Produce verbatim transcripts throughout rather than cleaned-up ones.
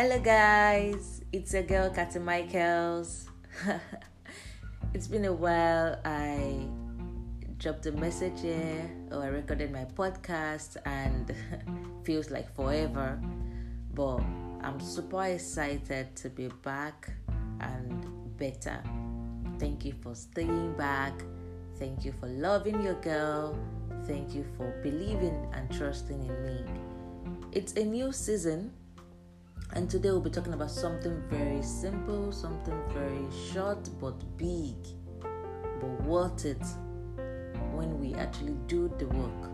Hello guys, it's your girl Kathy Michaels. It's been a while. I dropped a message here, or I recorded my podcast, and feels like forever, but I'm super excited to be back and better. Thank you for staying back. Thank you for loving your girl. Thank you for believing and trusting in me. It's a new season, and today we'll be talking about something very simple, something very short but big, but worth it when we actually do the work.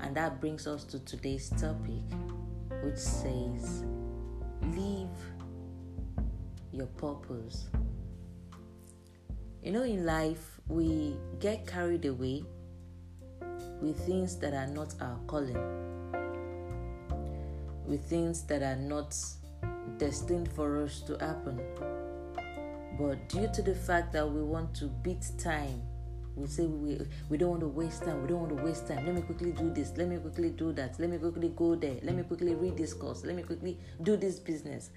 And that brings us to today's topic, which says, live your purpose. You know, in life, we get carried away with things that are not our calling, with things that are not destined for us to happen. But due to the fact that we want to beat time, we say we we don't want to waste time, we don't want to waste time. Let me quickly do this, let me quickly do that, let me quickly go there, let me quickly read this course, let me quickly do this business.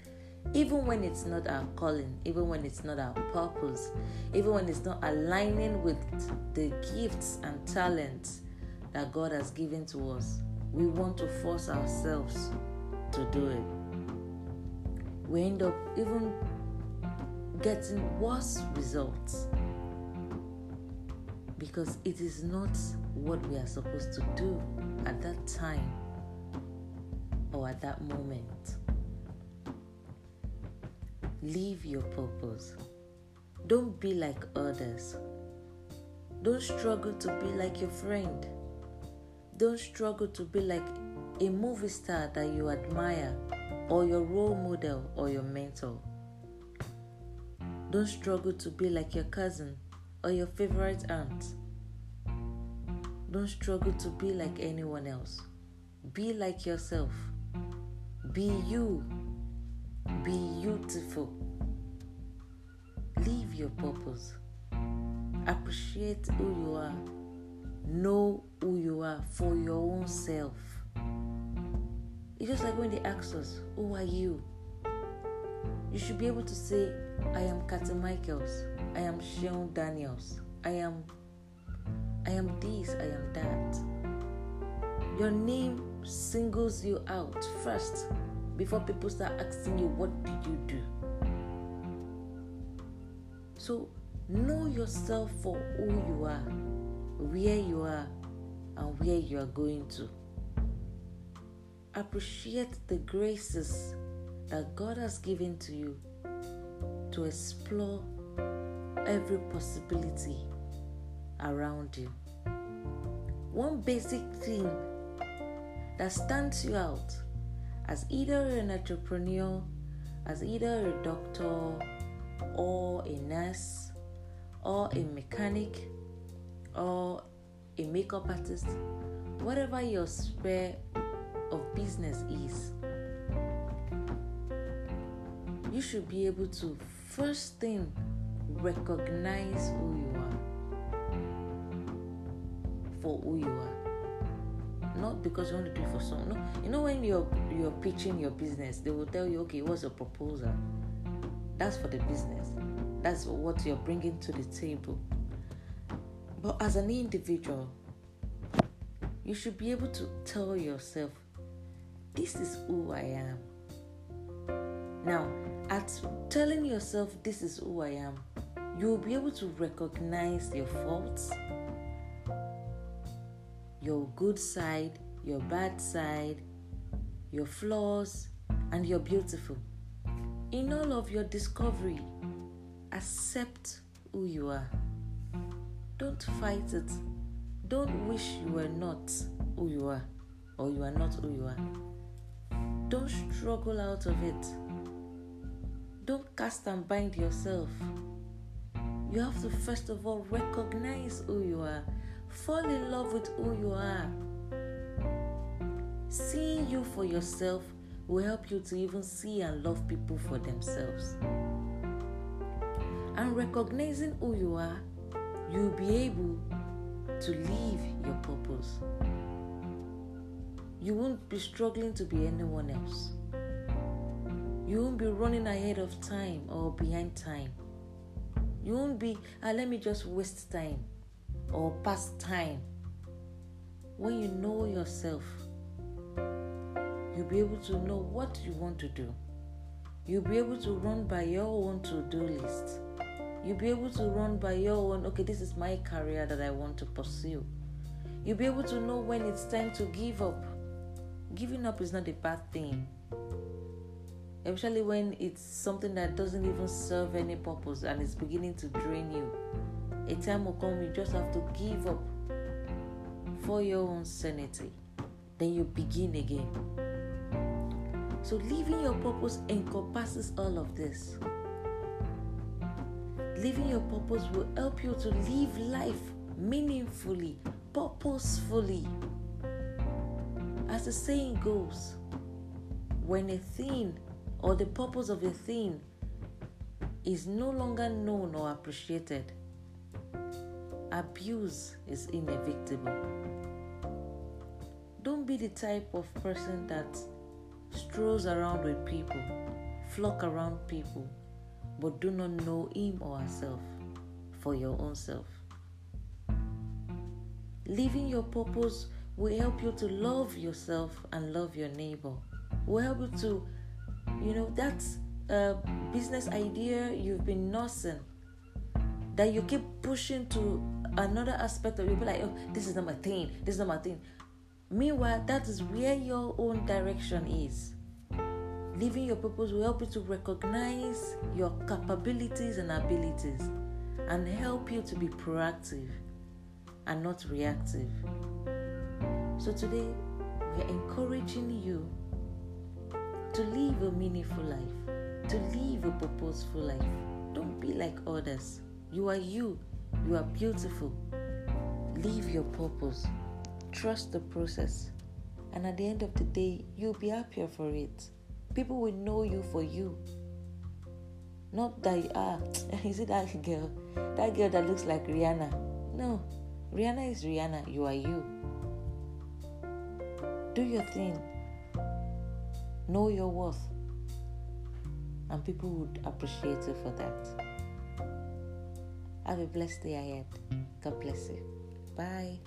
Even when it's not our calling, even when it's not our purpose, even when it's not aligning with the gifts and talents that God has given to us, we want to force ourselves to do it. We end up even getting worse results because it is not what we are supposed to do at that time or at that moment. Live your purpose. Don't be like others. Don't struggle to be like your friend. Don't struggle to be like a movie star that you admire, or your role model, or your mentor. Don't struggle to be like your cousin or your favorite aunt. Don't struggle to be like anyone else. Be like yourself. Be you. Be beautiful. Live your purpose. Appreciate who you are. Know who you are for your own self. It's just like when they ask us, who are you? You should be able to say, I am Katya Michaels. I am Sean Daniels. I am, I am this, I am that. Your name singles you out first, before people start asking you, what did you do? So, know yourself for who you are, where you are, and where you are going to. Appreciate the graces that God has given to you to explore every possibility around you. One basic thing that stands you out as either an entrepreneur, as either a doctor, or a nurse, or a mechanic, or a makeup artist, whatever your sphere of business is, you should be able to, first thing, recognize who you are, for who you are. Not because you want to do it for someone. No. You know, when you're you're pitching your business, they will tell you, okay, what's your proposal? That's for the business. That's what you're bringing to the table. But as an individual, you should be able to tell yourself, this is who I am. Now, at telling yourself this is who I am, you will be able to recognize your faults, your good side, your bad side, your flaws, and your beautiful. In all of your discovery, accept who you are. Don't fight it. Don't wish you were not who you are, or you are not who you are. Don't struggle out of it. Don't cast and bind yourself. You have to first of all recognize who you are. Fall in love with who you are. Seeing you for yourself will help you to even see and love people for themselves. And recognizing who you are, you'll be able to live your purpose. You won't be struggling to be anyone else. You won't be running ahead of time or behind time. You won't be, ah, let me just waste time or pass time. When you know yourself, you'll be able to know what you want to do. You'll be able to run by your own to-do list. You'll be able to run by your own, okay, this is my career that I want to pursue. You'll be able to know when it's time to give up. Giving up is not a bad thing. Especially when it's something that doesn't even serve any purpose and it's beginning to drain you. A time will come, you just have to give up for your own sanity. Then you begin again. So living your purpose encompasses all of this. Living your purpose will help you to live life meaningfully, purposefully. As the saying goes, when a thing or the purpose of a thing is no longer known or appreciated, abuse is inevitable. Don't be the type of person that strolls around with people, flock around people, but do not know him or herself for your own self. Living your purpose will help you to love yourself and love your neighbor. Will help you to, you know, that uh, business idea you've been nursing, that you keep pushing to another aspect of you, be like, oh, this is not my thing, this is not my thing. Meanwhile, that is where your own direction is. Living your purpose will help you to recognize your capabilities and abilities and help you to be proactive and not reactive. So today, we are encouraging you to live a meaningful life, to live a purposeful life. Don't be like others. You are you. You are beautiful. Live your purpose. Trust the process. And at the end of the day, you'll be happier for it. People will know you for you. Not that you are, is it that girl? That girl that looks like Rihanna. No. Rihanna is Rihanna. You are you. Do your thing. Know your worth. And people would appreciate you for that. Have a blessed day ahead. God bless you. Bye.